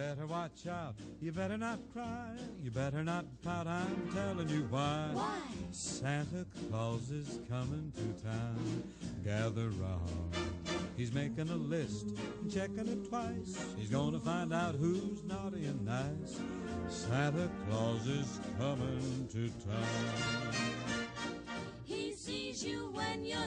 better watch out. You better not cry. You better not pout. I'm telling you why. Why? Santa Claus is coming to town. Gather round. He's making a list and checking it twice. He's gonna find out who's naughty and nice. Santa Claus is coming to town. He sees you when you're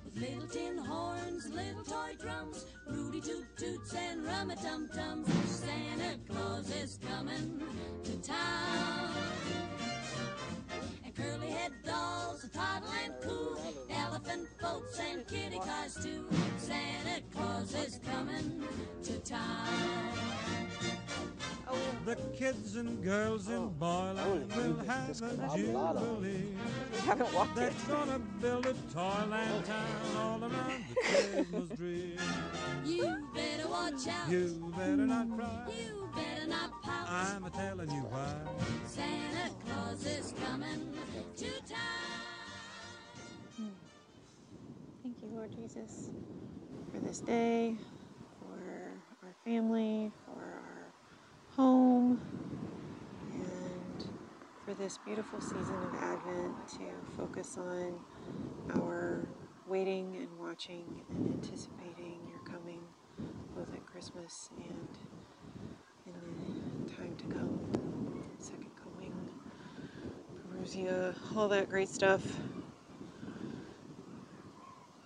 With little tin horns, little toy drums, Rudy Toot Toots and Rum-a-Tum Tums, Santa Claus is coming to town. Curly-head dolls, a toddle and coo, elephant boats and kitty cars too. Santa Claus is coming to town. Oh, the kids and girls and boys will have a jubilee. They're gonna build a toyland town all around the Christmas tree. You better watch out. You better not cry. You better not pout. I'm a-telling you why. Santa Claus is coming to town. Thank you, Lord Jesus, for this day, for our family, for our home, and for this beautiful season of Advent to focus on our waiting and watching and anticipating your coming, both at Christmas and in the time to come, second coming, Perusia, all that great stuff.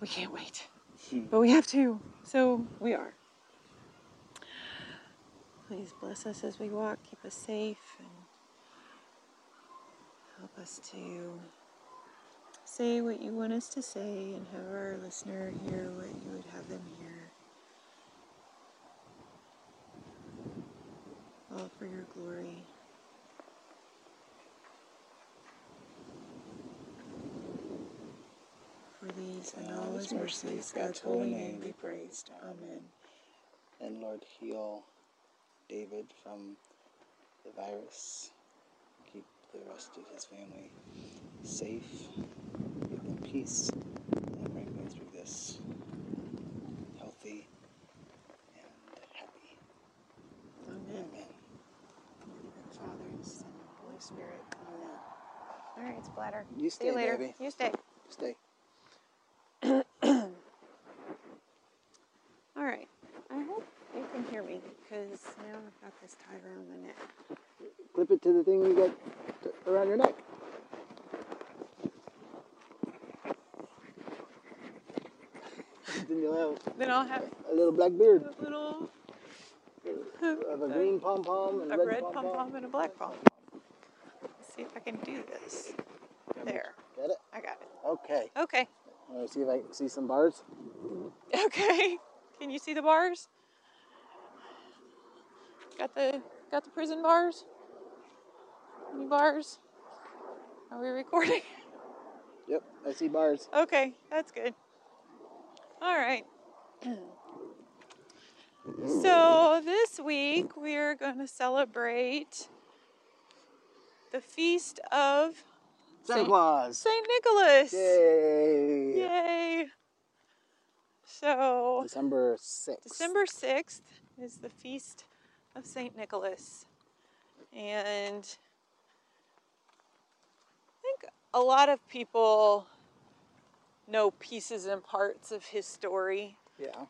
We can't wait, but we have to, so we are. Please bless us as we walk, keep us safe, and help us to say what you want us to say and have our listener hear what you would have them hear. All for your glory. For these and all his mercies, God's holy name be praised. Amen. And Lord, heal David from the virus. Keep the rest of his family safe. Give them peace. And bring them through this healthy and happy. Amen. Amen. Father, and Son, and Holy Spirit. Amen. All right, Splatter. You stay, see you later. Baby. You stay. Stay. All right. I hope you can hear me because now I've got this tied around the neck. Clip it to the thing you got around your neck. Then you'll have. Then I'll have a little black beard. A little. Of a green pom-pom and a red pom-pom and a black pom-pom. Let's see if I can do this. There. Got it? I got it. Okay. Okay. Want to see if I can see some bars? Okay. Can you see the bars? Got the prison bars? Any bars? Are we recording? Yep, I see bars. Okay, that's good. All right. So this week we're going to celebrate the feast of Saint Claus. Saint Nicholas. Yay! Yay! So December 6th. December 6th is the feast of Saint Nicholas, and I think a lot of people know pieces and parts of his story. Yeah.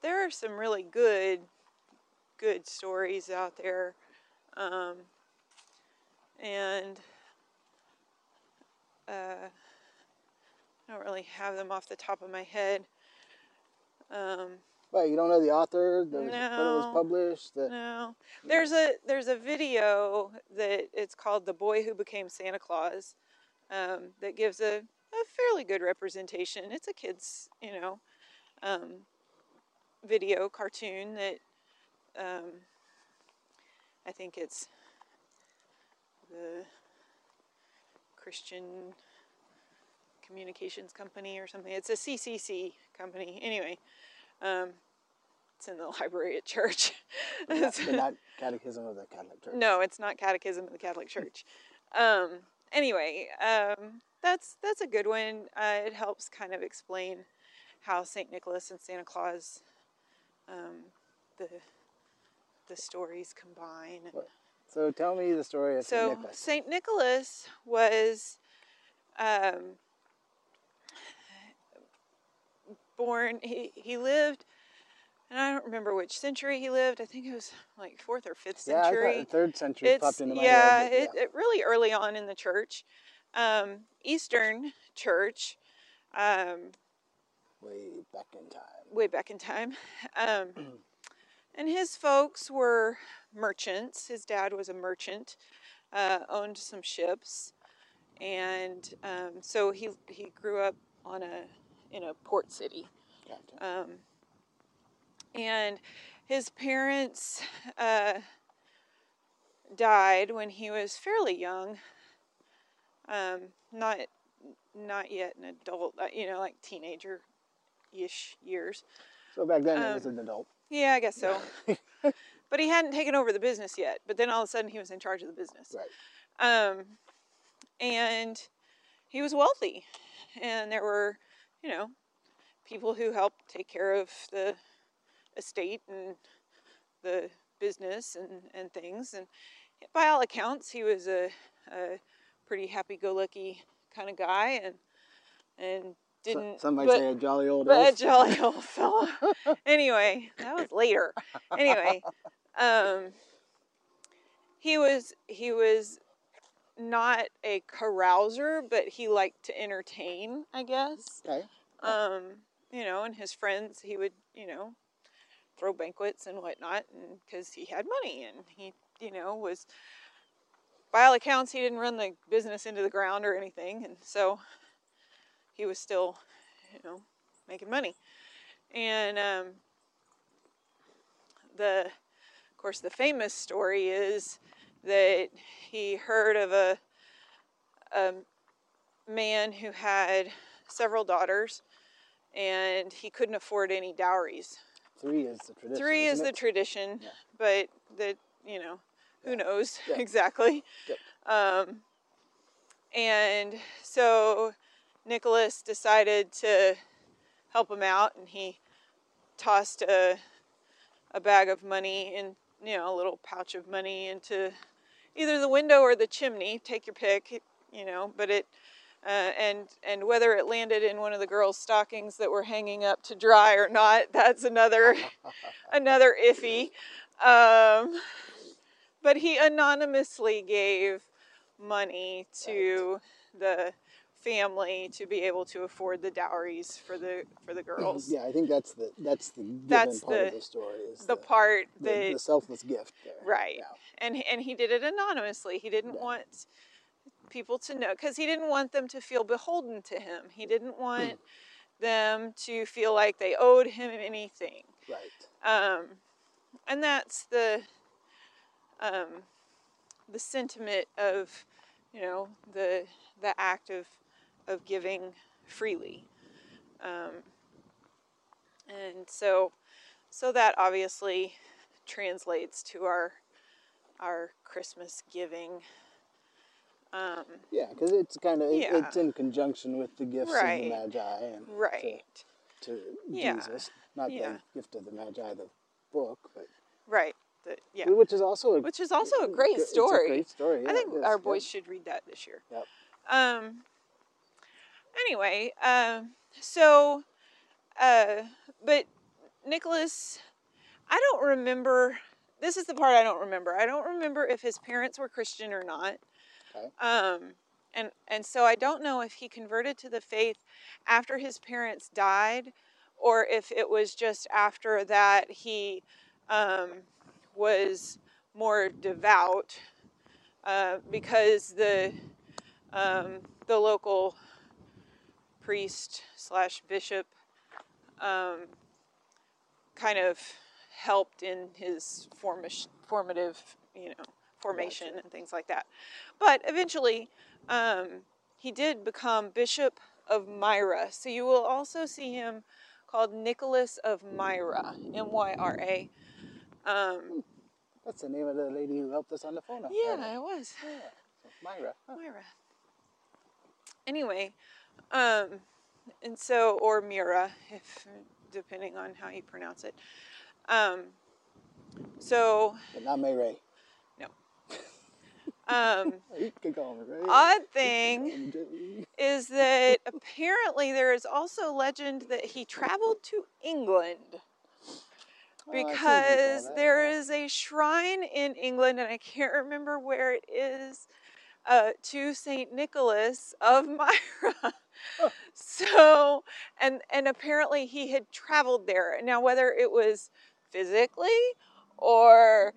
There are some really good stories out there. I don't really have them off the top of my head. Right, you don't know the author, when it was published? No. There's a video that it's called The Boy Who Became Santa Claus, that gives a fairly good representation. It's a kid's, video cartoon that I think it's the Christian communications company or something. It's a CCC company. Anyway, it's in the library at church. But not Catechism of the Catholic Church. No, it's not Catechism of the Catholic Church. Anyway, that's a good one. It helps kind of explain how St. Nicholas and Santa Claus, the stories combine. So tell me the story of St. Nicholas. St. Nicholas was born, he lived, and I don't remember which century he lived. I think it was like 4th or 5th century. Yeah, 3rd century popped into my head. It really early on in the church. Eastern church. Way back in time. Way back in time. And his folks were merchants. His dad was a merchant, owned some ships, and so he grew up in a port city. Gotcha. And his parents died when he was fairly young, not yet an adult, like teenager-ish years. So back then he was an adult. Yeah, I guess so. But he hadn't taken over the business yet. But then all of a sudden he was in charge of the business. Right. And he was wealthy. And there were, people who helped take care of the estate and the business and things. And by all accounts, he was a pretty happy-go-lucky kind of guy. And Some might say a jolly old elf. A jolly old fella. Anyway, that was later. Anyway, he was not a carouser, but he liked to entertain, I guess. Okay. And his friends, he would, throw banquets and whatnot, and because he had money, and he, was, by all accounts, he didn't run the business into the ground or anything, and so he was still, making money. And of course, the famous story is that he heard of a man who had several daughters, and he couldn't afford any dowries. Three is the tradition. Yeah. But that, who knows exactly. Yeah. And so Nicholas decided to help him out, and he tossed a bag of money and a little pouch of money into either the window or the chimney, take your pick, but it and whether it landed in one of the girls' stockings that were hanging up to dry or not, that's another iffy. But he anonymously gave money to the family to be able to afford the dowries for the girls. Yeah, I think that's the part of the story. Is the part that the selfless gift. There. Right, yeah. And he did it anonymously. He didn't want people to know, because he didn't want them to feel beholden to him. He didn't want them to feel like they owed him anything. Right. And that's the sentiment of the act of giving freely. And so that obviously translates to our Christmas giving. Because it's kind of, it's in conjunction with the gifts of the Magi. And right. To Jesus. Not the gift of the Magi, the book, but. Right. Which is also a great story. It's a great story. Yeah, I think our boys should read that this year. Yep. But Nicholas, I don't remember. This is the part I don't remember. I don't remember if his parents were Christian or not. Okay. And so I don't know if he converted to the faith after his parents died, or if it was just after that he was more devout, because the local priest / bishop kind of helped in his formation and things like that. But eventually he did become bishop of Myra. So you will also see him called Nicholas of Myra, M-Y-R-A. That's the name of the lady who helped us on the phone. Yeah, it was. Yeah. Myra. Huh. Myra. Anyway, and so, or Myra, if, depending on how you pronounce it. So. But not Myra. No. You can call me Ray. Odd thing is that apparently there is also legend that he traveled to England because there is a shrine in England, and I can't remember where it is, to Saint Nicholas of Myra. Oh. So, and apparently he had traveled there. Now, whether it was physically or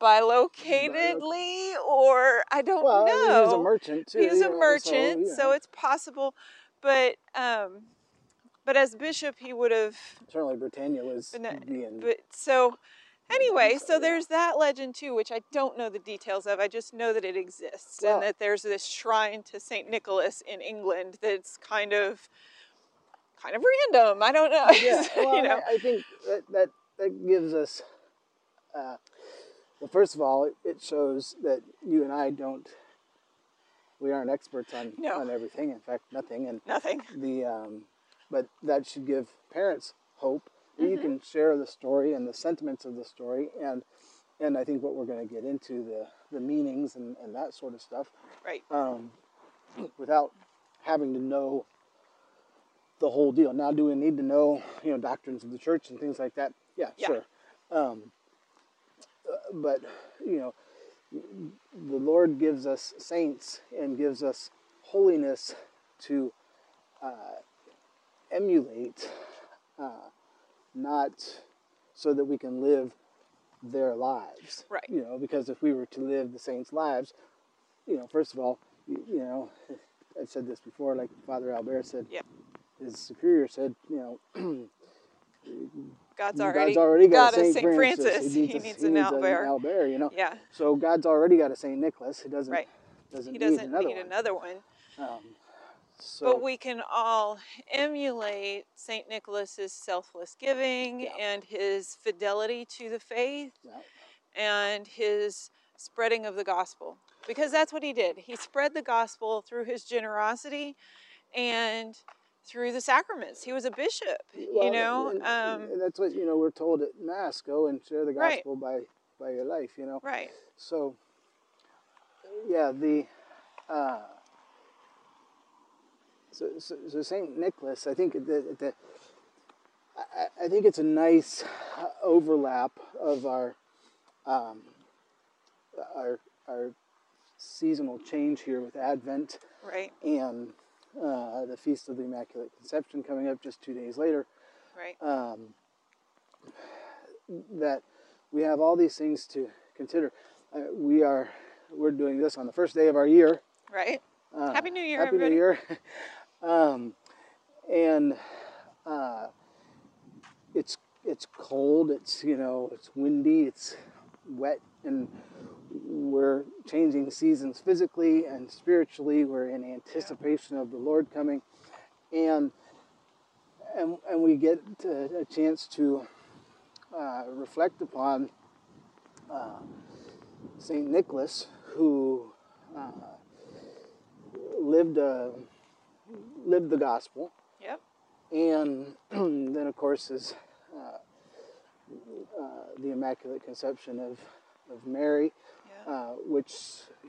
bilocatedly, or I don't know. He was a merchant too. He's a merchant, so it's possible. But as bishop, he would have certainly Britannia was. But so anyway, so there's that legend too, which I don't know the details of. I just know that it exists, and that there's this shrine to Saint Nicholas in England that's kind of random. I don't know. Yeah. Well, you know. I think that gives us. Well, first of all, it shows that you and I aren't experts on everything. In fact, nothing. But that should give parents hope that you can share the story and the sentiments of the story, and I think what we're going to get into the meanings and that sort of stuff, right? Without having to know the whole deal. Now, do we need to know doctrines of the church and things like that? Yeah. Sure. But, the Lord gives us saints and gives us holiness to emulate, not so that we can live their lives. Right. Because if we were to live the saints' lives, first of all, I've said this before, like Father Albert said, his superior said, God's already got a Saint Francis. He needs an Albert, Yeah. So God's already got a Saint Nicholas. He doesn't need another one. But we can all emulate Saint Nicholas's selfless giving and his fidelity to the faith and his spreading of the gospel, because that's what he did. He spread the gospel through his generosity and through the sacraments. He was a bishop, and that's what, we're told at Mass, go and share the gospel by your life, Right. So, so St. Nicholas, I think I think it's a nice overlap of our seasonal change here with Advent. Right. And the Feast of the Immaculate Conception coming up just 2 days later. Right. That we have all these things to consider. We're doing this on the first day of our year. Right. Happy New Year, everybody. Happy New Year. It's cold. It's it's windy. It's wet, and we're changing seasons physically and spiritually. We're in anticipation of the Lord coming, and we get a chance to reflect upon Saint Nicholas, who lived the gospel. Yep. And then, of course, is the Immaculate Conception of Mary. Which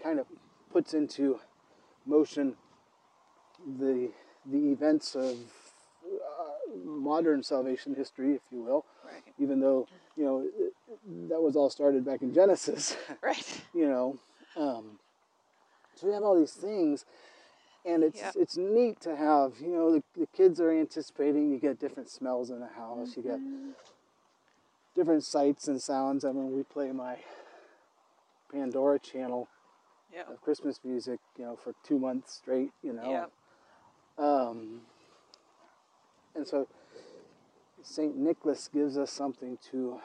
kind of puts into motion the events of modern salvation history, if you will. Right. Even though that was all started back in Genesis. Right. So we have all these things, and it's neat to have. The kids are anticipating. You get different smells in the house. You get different sights and sounds. I mean, we play my Pandora channel of Christmas music, for 2 months straight, and so Saint Nicholas gives us something to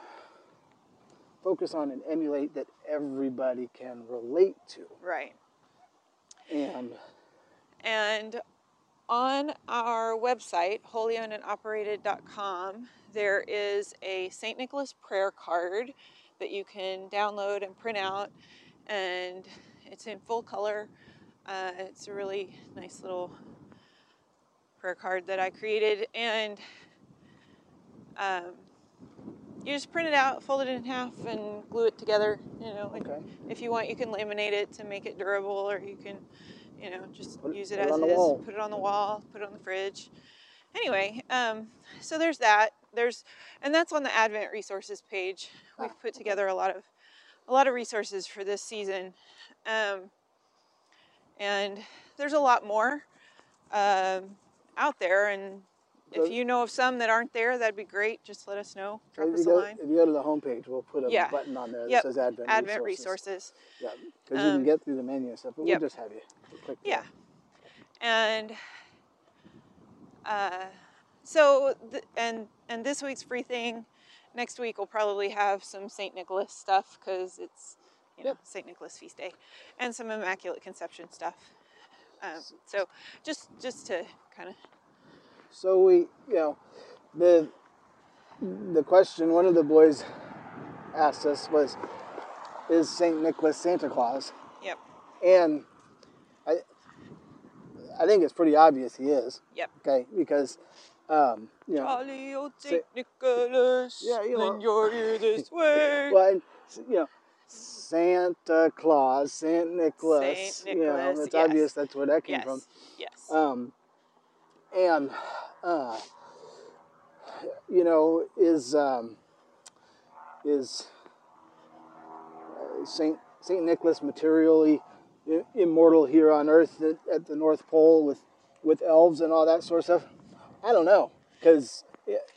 focus on and emulate that everybody can relate to. Right. And On our website, holyownedoperated.com, there is a Saint Nicholas prayer card that you can download and print out, and it's in full color. It's a really nice little prayer card that I created, and you just print it out, fold it in half, and glue it together. Okay. If you want, you can laminate it to make it durable, or you can, just use it as it is. Put it on the wall, put it on the fridge. Anyway, so there's that. And that's on the Advent resources page. We've put together a lot of resources for this season, and there's a lot more out there. And if you know of some that aren't there, that'd be great. Just let us know. Drop us a line. If you go to the homepage, we'll put a button on there that says Advent Resources. Yeah, because you can get through the menu and stuff, but we'll just have you click there. And so this week's free thing. Next week we'll probably have some St. Nicholas stuff, because it's St. Nicholas Feast Day, and some Immaculate Conception stuff. So just to kind of. So we, the question one of the boys asked us was, is St. Nicholas Santa Claus? Yep. And I think it's pretty obvious he is. Yep. Okay, because, Jolly old St. Nicholas, lend your ear this way. Well, Santa Claus, St. Nicholas. Saint Nicholas, it's obvious that's where that came from. Yes. And, is Saint Nicholas materially immortal here on Earth at the North Pole with elves and all that sort of stuff? I don't know, because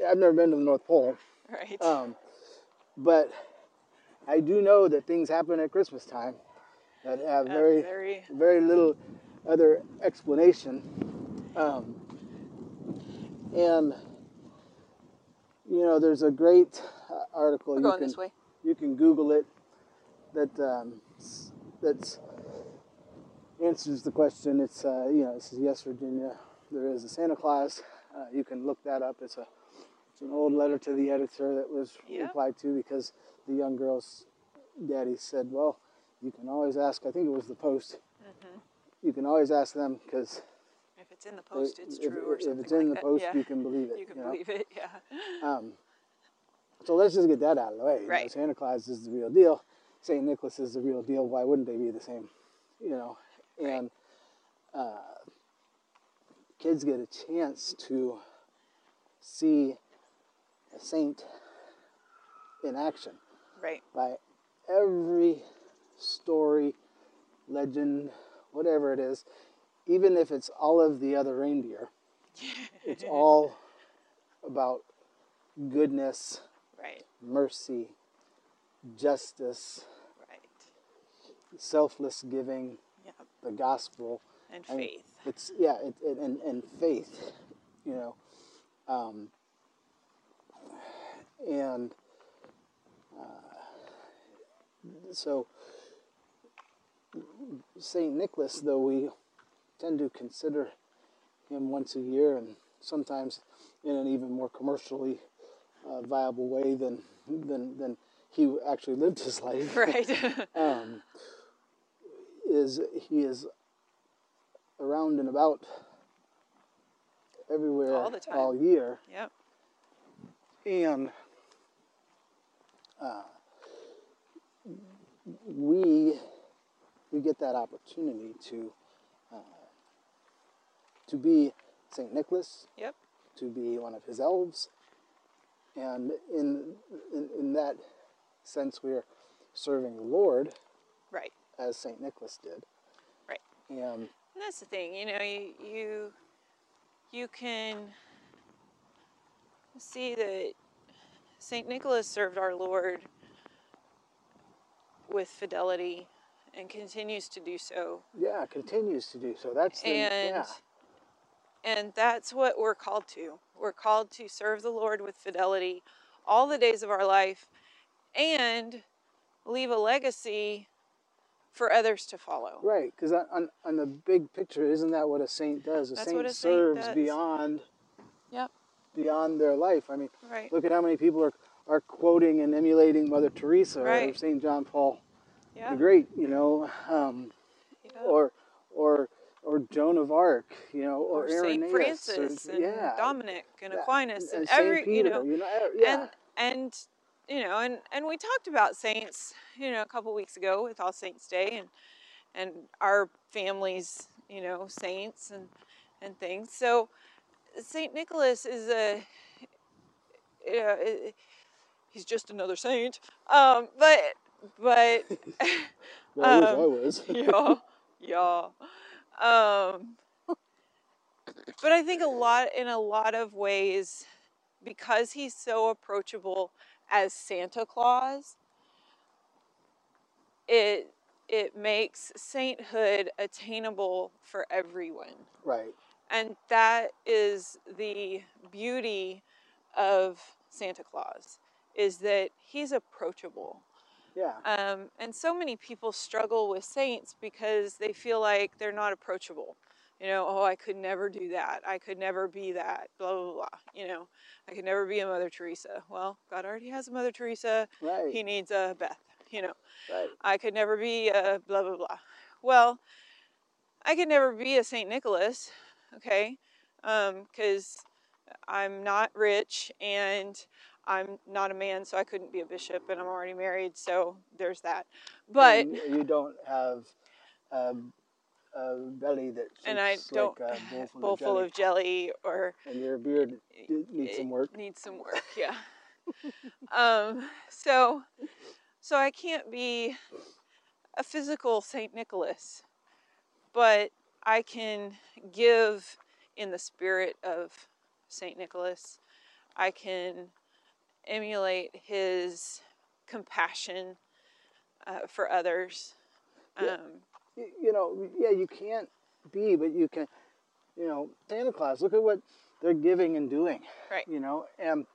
I've never been to the North Pole. Right. But I do know that things happen at Christmas time that have very, very little other explanation. And, there's a great article. You can Google it that answers the question. It's, it says, yes, Virginia, there is a Santa Claus. You can look that up. It's an old letter to the editor that was replied to because the young girl's daddy said, well, you can always ask, I think it was the Post. Mm-hmm. You can always ask them, because if it's in the Post, it's true, or something. If it's in the Post, you can believe it. You can believe it, yeah. So let's just get that out of the way. Right. Santa Claus is the real deal. St. Nicholas is the real deal. Why wouldn't they be the same? And kids get a chance to see a saint in action. Right. By every story, legend, whatever it is. Even if it's all of the other reindeer, it's all about goodness, mercy, justice, selfless giving, the gospel, and faith. And faith, so Saint Nicholas, though we tend to consider him once a year, and sometimes in an even more commercially viable way than he actually lived his life. Right. He is around and about everywhere all the time, all year. Yep. And we get that opportunity to be St. Nicholas, to be one of his elves, and in that sense we are serving the Lord, as St. Nicholas did. Right. And that's the thing, you can see that St. Nicholas served our Lord with fidelity and continues to do so. Yeah, continues to do so. And that's what we're called to. We're called to serve the Lord with fidelity all the days of our life and leave a legacy for others to follow. Right, because on the big picture, isn't that what a saint does? A saint serves beyond, yep, beyond their life. I mean, right, look at how many people are quoting and emulating Mother Teresa, right, or Saint John Paul, yeah, the Great, you know, yeah, or Joan of Arc, you know, or Saint Francis, or, and yeah, Dominic, and Aquinas, and every Saint Peter, yeah, and you know, and we talked about saints, you know, a couple weeks ago with All Saints Day, and our family's, you know, saints and things. So Saint Nicholas is a, you know, he's just another saint, but I wish I was. But I think in a lot of ways, because he's so approachable as Santa Claus, it makes sainthood attainable for everyone. Right. And that is the beauty of Santa Claus, is that he's approachable. Yeah. And so many people struggle with saints because they feel like they're not approachable. You know, oh, I could never do that. I could never be that, blah, blah, blah. You know, I could never be a Mother Teresa. Well, God already has a Mother Teresa. Right. He needs a Beth, you know. Right. I could never be a blah, blah, blah. Well, I could never be a St. Nicholas, okay, because I'm not rich and I'm not a man, so I couldn't be a bishop, and I'm already married, so there's that. But you don't have a belly that shoots like a bowl full of jelly, or and your beard needs some work. Needs some work, yeah. So I can't be a physical Saint Nicholas, but I can give in the spirit of Saint Nicholas. I can emulate his compassion for others. You can't be, but you can, you know, Santa Claus, look at what they're giving and doing. Right. You know, and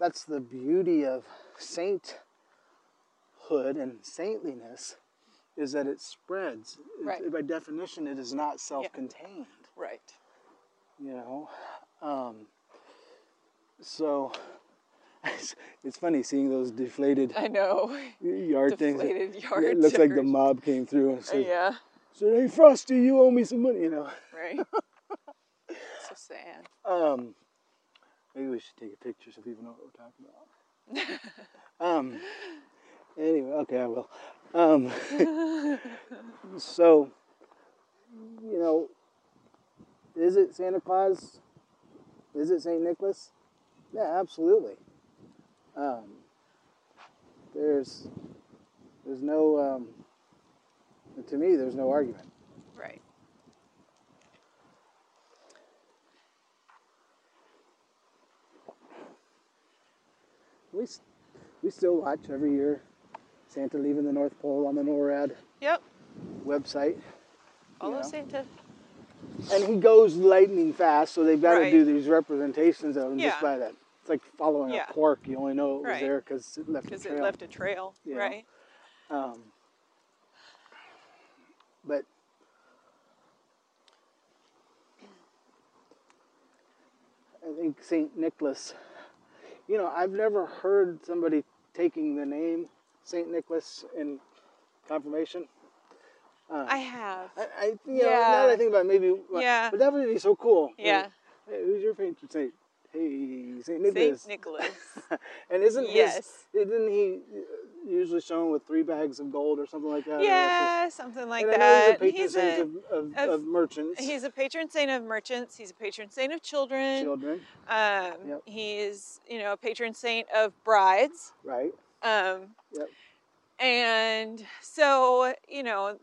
that's the beauty of sainthood and saintliness, is that it spreads. Right. By definition, it is not self-contained. Yeah. Right. You know, so it's funny seeing those deflated things. It looks like the mob came through and said, yeah, so, hey, Frosty, you owe me some money, you know. Right. So sad. Maybe we should take a picture so people know what we're talking about. Anyway, okay, I will. So, you know, is it Santa Claus? Is it St. Nicholas? Yeah, absolutely. There's no, to me, there's no argument. Right. We still watch every year Santa leaving the North Pole on the NORAD yep. website. Follow Santa. And he goes lightning fast, so they've got right. to do these representations of him yeah. just by that. It's like following yeah. a cork. You only know it was right. there because it left a trail. Because it left a trail, you know? Right. But I think St. Nicholas, you know, I've never heard somebody taking the name St. Nicholas in confirmation. I have. Now that I think about it, maybe. Yeah. But that would be so cool. Yeah. Like, hey, who's your patron saint? Hey, Saint Nicholas. Saint Nicholas. And isn't he usually shown with 3 bags of gold or something like that? Yeah, something like that. I know he's a patron saint of merchants. He's a patron saint of merchants. He's a patron saint of children. Yep. He's, you know, a patron saint of brides. Right. Yep. And so, you know,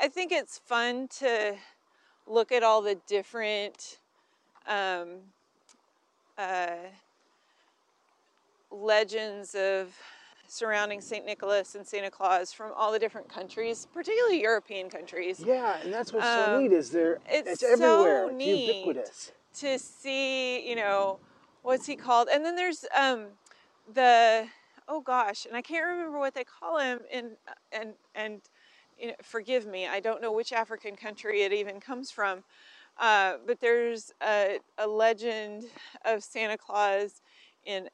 I think it's fun to look at all the different legends of surrounding St. Nicholas and Santa Claus from all the different countries, particularly European countries. Yeah, and that's what's so neat is it's everywhere. It's ubiquitous. To see, you know, what's he called? And then there's and I can't remember what they call him in, and you know, forgive me, I don't know which African country it even comes from, but there's a legend of Santa Claus in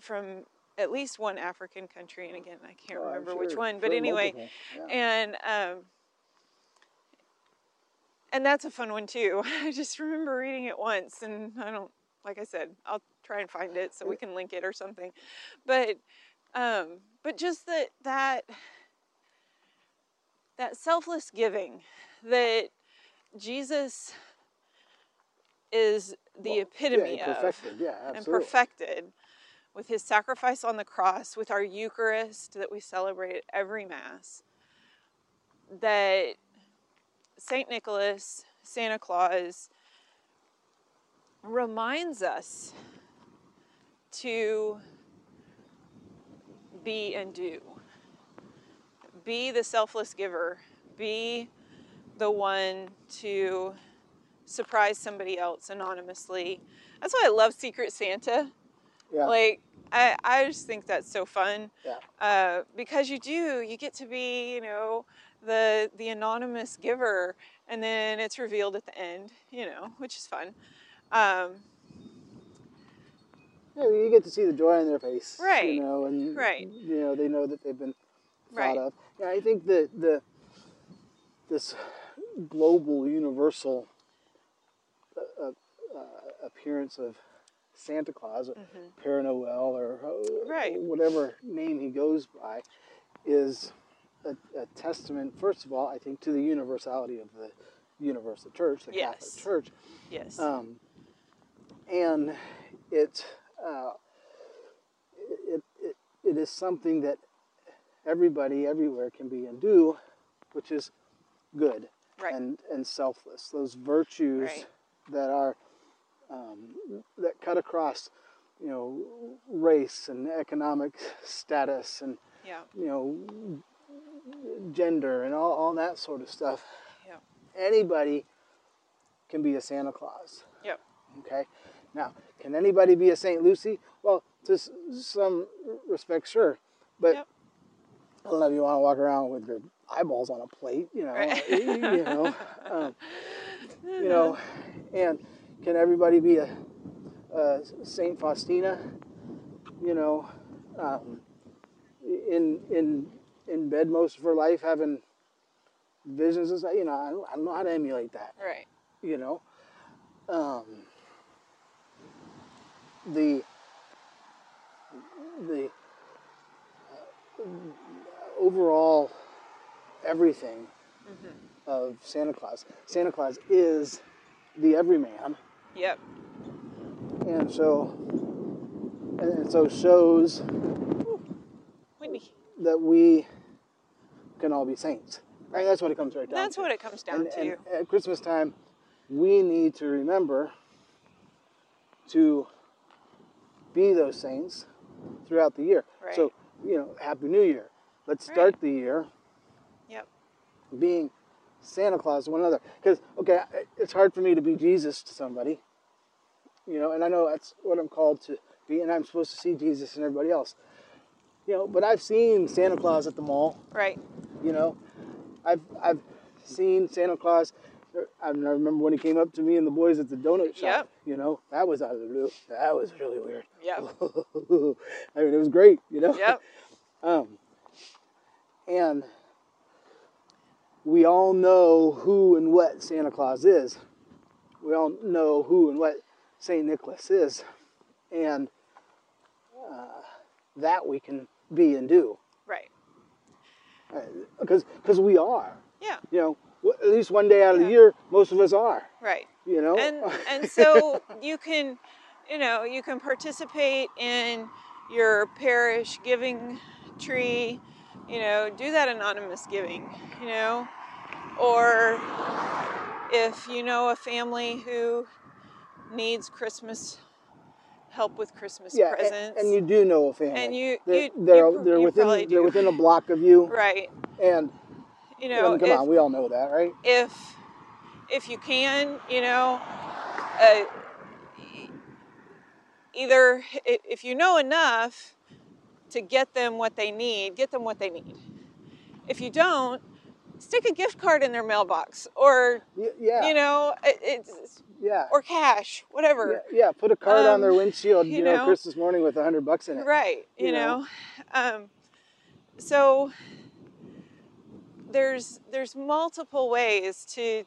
from at least one African country, and again, I can't remember which one, but anyway, yeah. And that's a fun one too. I just remember reading it once, and I don't, like I said, I'll try and find it so we can link it or something. But just that selfless giving, that Jesus is the epitome of, and perfected with his sacrifice on the cross, with our Eucharist that we celebrate at every Mass, that Saint Nicholas, Santa Claus, reminds us to be and do. Be the selfless giver. Be the one to surprise somebody else anonymously. That's why I love Secret Santa. Yeah. Like, I just think that's so fun. Yeah. Because you get to be, you know, the anonymous giver, and then it's revealed at the end, you know, which is fun. You get to see the joy on their face, right? You know, and you know they know that they've been thought of. Yeah, I think that this global, universal appearance of Santa Claus, or Père Noël, or whatever name he goes by, is a testament, first of all, I think, to the universality of the universe, the Church, the Catholic Church. Yes. And it is something that everybody, everywhere can be and do, which is good and selfless. Those virtues that are that cut across, you know, race and economic status and you know, gender and all that sort of stuff. Anybody can be a Santa Claus. Okay. Now, can anybody be a Saint Lucy? Well, to some respect, sure, but I don't know if you want to walk around with your eyeballs on a plate, you know. You know, you know. And can everybody be a Saint Faustina? You know, in bed most of her life, having visions and stuff. You know, I don't know how to emulate that. Right. You know, the overall everything of Santa Claus. Santa Claus is the everyman. Yep. And so, shows that we can all be saints. Right. That's what it comes down to. That's what it comes down to. And at Christmas time, we need to remember to be those saints throughout the year. Right. So, you know, Happy New Year. Let's start the year being Santa Claus to one another. Because, okay, it's hard for me to be Jesus to somebody, you know, and I know that's what I'm called to be, and I'm supposed to see Jesus in everybody else. You know, but I've seen Santa Claus at the mall. Right. You know, I've seen Santa Claus. I remember when he came up to me and the boys at the donut shop. Yep. You know, that was out of the blue. That was really weird. Yeah. I mean, it was great. You know. Yep. And we all know who and what Santa Claus is. We all know who and what Saint Nicholas is, and that we can be and do. Right. Because we are. Yeah. You know. At least one day out of the year, most of us are. Right. You know? And so you can, you know, you can participate in your parish giving tree, you know, do that anonymous giving, you know, or if you know a family who needs Christmas help with Christmas presents. And you do know a family. And they're within a block of you. Right. And you know, well, come on, we all know that, right? If you can, you know, either, if you know enough to get them what they need, get them what they need. If you don't, stick a gift card in their mailbox, or you know, it's or cash, whatever. Yeah, put a card on their windshield, you know, Christmas morning with $100 in it. Right, you know. So there's multiple ways to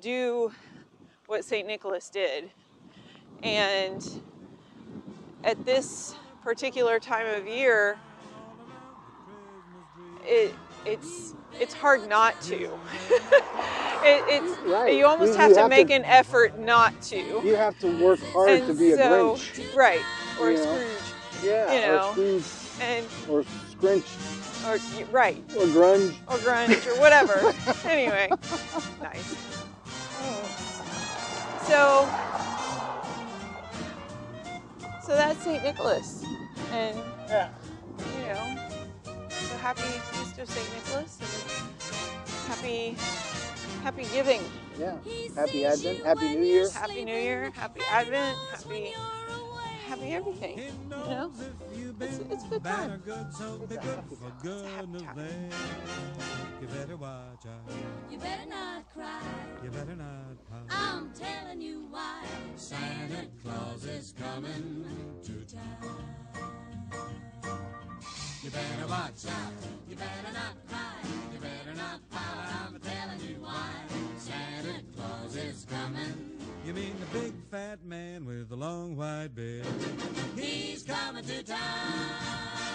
do what Saint Nicholas did, and at this particular time of year, it's hard not to. You almost have to make an effort not to. You have to work hard to be a Grinch. Right. Or a Scrooge. Yeah. You know. Or Scrooge. Or Scrinch. Or, right. Or grunge. Or grunge or whatever. Anyway. Nice. So that's St. Nicholas. And you know. So happy Feast of St. Nicholas, and happy giving. Yeah, happy Advent, happy New Year. Happy New Year, happy Advent, happy everything, you know? It's a good time. It's a happy time. You better watch out. You better not cry. You better not pout. I'm telling you why. Santa Claus is coming to town. You better watch out, you better not cry, you better not pout, I'm telling you why. Santa Claus is coming. You mean the big fat man with the long white beard? He's coming to town.